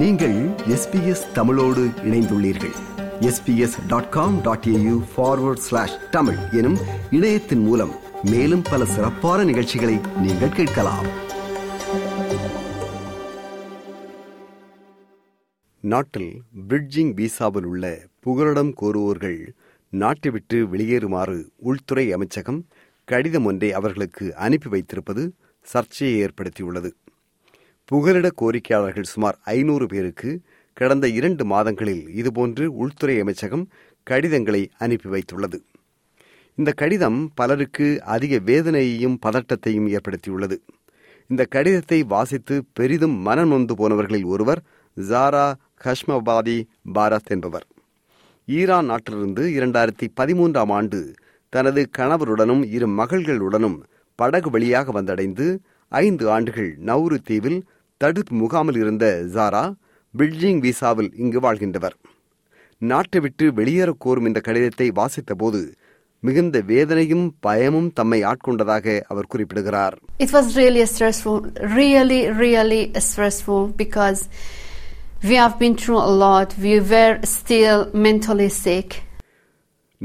நீங்கள் SBS தமிழோடு இணைந்துள்ளீர்கள். sps.com.au/tamil எனும் இணையத்தின் மூலம் மேலும் பல சிறப்பான நிகழ்ச்சிகளை நீங்கள் கேட்கலாம். நாட்டில் பிரிட்ஜிங் விசாவில் உள்ள புகலிடம் கோருவோர்கள் நாட்டை விட்டு வெளியேறுமாறு உள்துறை அமைச்சகம் கடிதம் ஒன்றை அவர்களுக்கு அனுப்பி வைத்திருப்பது சர்ச்சையை ஏற்படுத்தியுள்ளது. புகலிட கோரிக்கையாளர்கள் சுமார் 500 பேருக்கு கடந்த 2 மாதங்களில் இதுபோன்று உள்துறை அமைச்சகம் கடிதங்களை அனுப்பி வைத்துள்ளது. இந்த கடிதம் பலருக்கு அதிக வேதனையையும் பதட்டத்தையும் ஏற்படுத்தியுள்ளது. இந்த கடிதத்தை வாசித்து பெரிதும் மனநொந்து போனவர்களில் ஒருவர் ஜாரா ஹஷ்மபாதி பாரத் என்பவர். ஈரான் நாட்டிலிருந்து 2013 தனது கணவருடனும் 2 மகள்களுடனும் படகு வழியாக வந்தடைந்து 5 ஆண்டுகள் நவுரு தீவில் தடுப்பு முகாமில் இருந்த ஜாரா பிரிட்ஜிங் விசாவில் இங்கு வாழ்கின்றவர். நாட்டை விட்டு வெளியேறக் கோரும் இந்த கடிதத்தை வாசித்த போது மிகுந்த வேதனையும் பயமும் தம்மை ஆட்கொண்டதாக அவர் குறிப்பிடுகிறார். It was really stressful, really stressful because we have been through a lot. We were still mentally sick.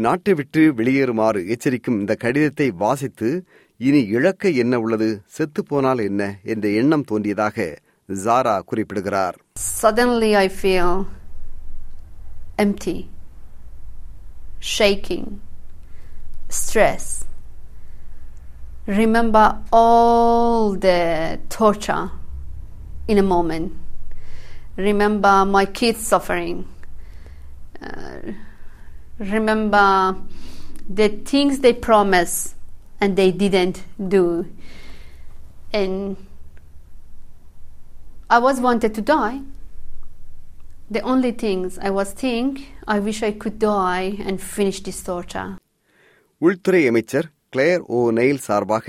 நாட்டை விட்டு வெளியேறுமாறு எச்சரிக்கும் இந்த கடிதத்தை வாசித்து இனி இழக்க என்ன உள்ளது, செத்துப்போனால் என்ன என்ற எண்ணம் தோன்றியதாக ஜாரா குறிப்பிடுகிறார். Suddenly I feel empty, shaking, stress. Remember all the torture in a moment. Remember my kids suffering. Remember the things they promised. And they didn't do. And I was wanted to die. The only things I was think, I wish I could die and finish this torture. உள்துறை அமைச்சர் Clare ஓ nail சார்பாக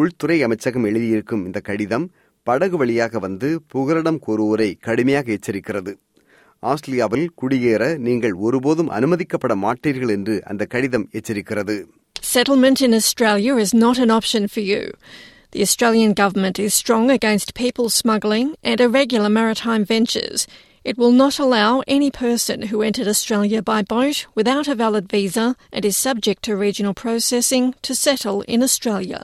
உள்துறை அமைச்சகம் எழுதியிருக்கும் இந்த கடிதம் படகு வழியாக வந்து புகலிடம் கோருவோரை கடுமையாக எச்சரிக்கிறது. ஆஸ்திரேலியாவில் குடியேற நீங்கள் ஒருபோதும் அனுமதிக்கப்பட மாட்டீர்கள் என்று அந்த கடிதம் எச்சரிக்கிறது. Settlement in Australia is not an option for you. The Australian government is strong against people smuggling and irregular maritime ventures. It will not allow any person who entered Australia by boat without a valid visa and is subject to regional processing to settle in Australia.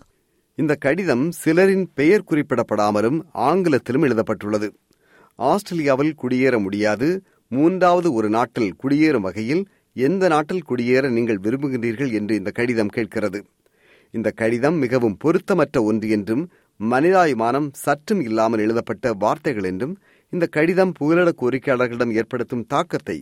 இந்த கடிதம் சிலரின் பெயர் குறிப்பிடப்படாமலும் ஆங்கிலத்திலும் எழுதப்பட்டுள்ளது. ஆஸ்திரேலியாவில் குடியேற முடியாது. 3வது ஒரு நாட்டில் குடியேறும் வகையில் எந்த நாட்டில் குடியேற நீங்கள் விரும்புகிறீர்கள் என்று இந்த கடிதம் கேட்கிறது. இந்த கடிதம் மிகவும் பொருத்தமற்ற ஒன்று என்றும் மனிதாபிமானம் சற்றும் இல்லாமல் எழுதப்பட்ட வார்த்தைகள் என்றும் இந்த கடிதம் புகலிட கோரிக்கையாளர்களிடம் ஏற்படுத்தும் தாக்கத்தை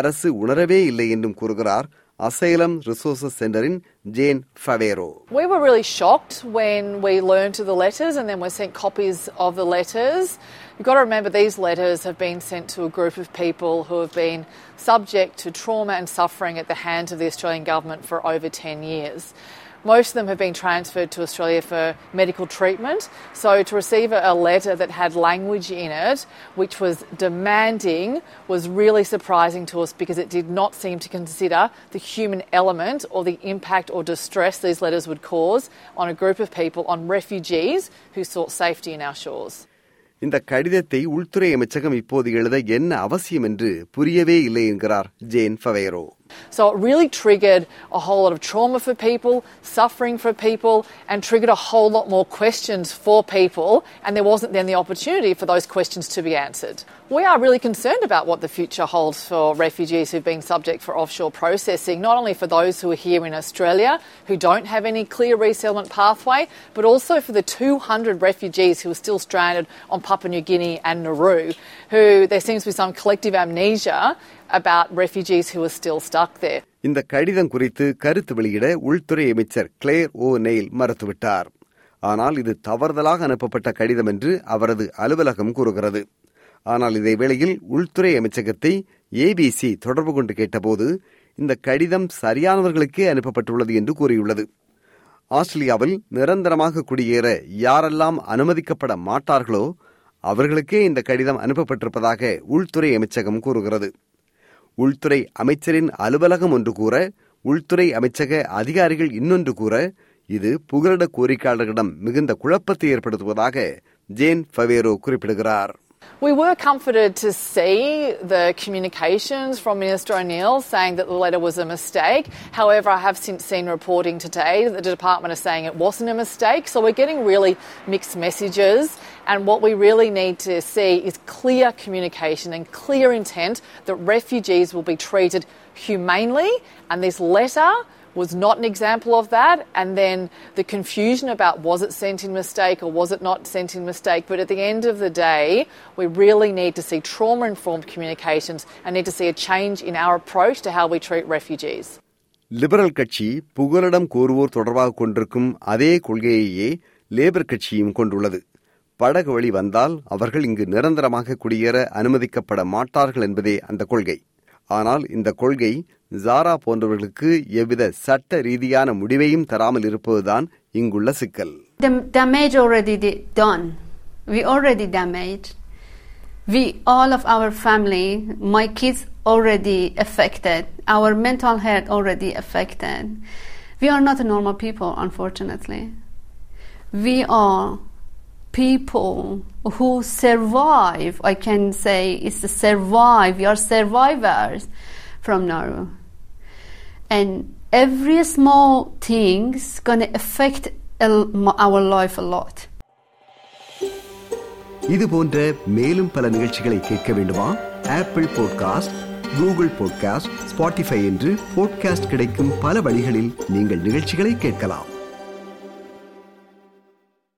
அரசு உணரவே இல்லை என்றும் கூறுகிறார் Asylum Resources Centre's Jane Favero. We were really shocked when we learned the letters and then were sent copies of the letters. You've got to remember these letters have been sent to a group of people who have been subject to trauma and suffering at the hands of the Australian government for over 10 years. Most of them have been transferred to Australia for medical treatment. So to receive a letter that had language in it, which was demanding, was really surprising to us because it did not seem to consider the human element or the impact or distress these letters would cause on a group of people, on refugees who sought safety in our shores. இந்த கடிதத்தை உள்துறை அமைச்சகம் இப்போது எழுத என்ன அவசியம் என்று புரியவே இல்லை என்கிறார் Jane Favero. So it really triggered a whole lot of trauma for people, suffering for people, and triggered a whole lot more questions for people, and there wasn't then the opportunity for those questions to be answered. We are really concerned about what the future holds for refugees who've been subject for offshore processing, not only for those who are here in Australia who don't have any clear resettlement pathway, but also for the 200 refugees who are still stranded on Papua New Guinea and Nauru, who there seems to be some collective amnesia about refugees who are still stuck there. இந்த கடிதம் குறித்து கருத்து வெளியிட உள்துறை அமைச்சர் Clare ஓ nail மறுத்துவிட்டார். ஆனால் இது தவறுதலாக அனுப்பப்பட்ட கடிதம் என்று அவரது அலுவலகம் கூறுகிறது. ஆனால் இதே வேளையில் உள்துறை அமைச்சகத்தை ABC தொடர்பு கொண்டு கேட்டபோது இந்த கடிதம் சரியானவர்களுக்கே அனுப்பப்பட்டுள்ளது என்று கூறியுள்ளது. ஆஸ்திரேலியாவில் நிரந்தரமாக குடியேற யாரெல்லாம் அனுமதிக்கப்பட மாட்டார்களோ அவர்களுக்கே இந்த கடிதம் அனுப்பப்பட்டிருப்பதாக உள்துறை அமைச்சகம் கூறுகிறது. உள்துறை அமைச்சரின் அலுவலகம் ஒன்று கூற, உள்துறை அமைச்சக அதிகாரிகள் இன்னொன்று கூற, இது புகலிட கோரிக்கையாளர்களிடம் மிகுந்த குழப்பத்தை ஏற்படுத்துவதாக ஜேன் ஃபவேரோ குறிப்பிடுகிறார். We were comforted to see the communications from Minister O'Neil saying that the letter was a mistake. However, I have since seen reporting today that the department is saying it wasn't a mistake. So we're getting really mixed messages. And what we really need to see is clear communication and clear intent that refugees will be treated humanely. And this letter was not an example of that, and then the confusion about was it sent in mistake or was it not sent in mistake. But at the end of the day, we really need to see trauma-informed communications and need to see a change in our approach to how we treat refugees. Liberal கட்சி புகலிடம் கோருவோர் தொடர்பாக கொண்டிருக்கும் அதே கொள்கையையே labour கட்சியும் கொண்டுள்ளது. படகு வழி வந்தால் அவர்கள் இங்கு நிரந்தரமாக குடியேற அனுமதிக்கப்பட மாட்டார்கள் என்பதே அந்த கொள்கை. ஆனால் இந்த கொள்கை ஜாரா போன்றவர்களுக்கு எவ்வித சட்ட ரீதியான முடிவையும் தராமல் இருப்பதுதான் இங்குள்ள சிக்கல். People who survive, I can say, it's a survive. We are survivors from Nauru, and every small thing's gonna affect our life a lot. இது போன்ற மேலும் பல நிகழ்ச்சிகளை கேட்க வேண்டுமா? Apple podcast, Google podcast, Spotify என்று பாட்காஸ்ட் கிடைக்கும் பல வழிகளில் நீங்கள் நிகழ்ச்சிகளை கேட்கலாம்.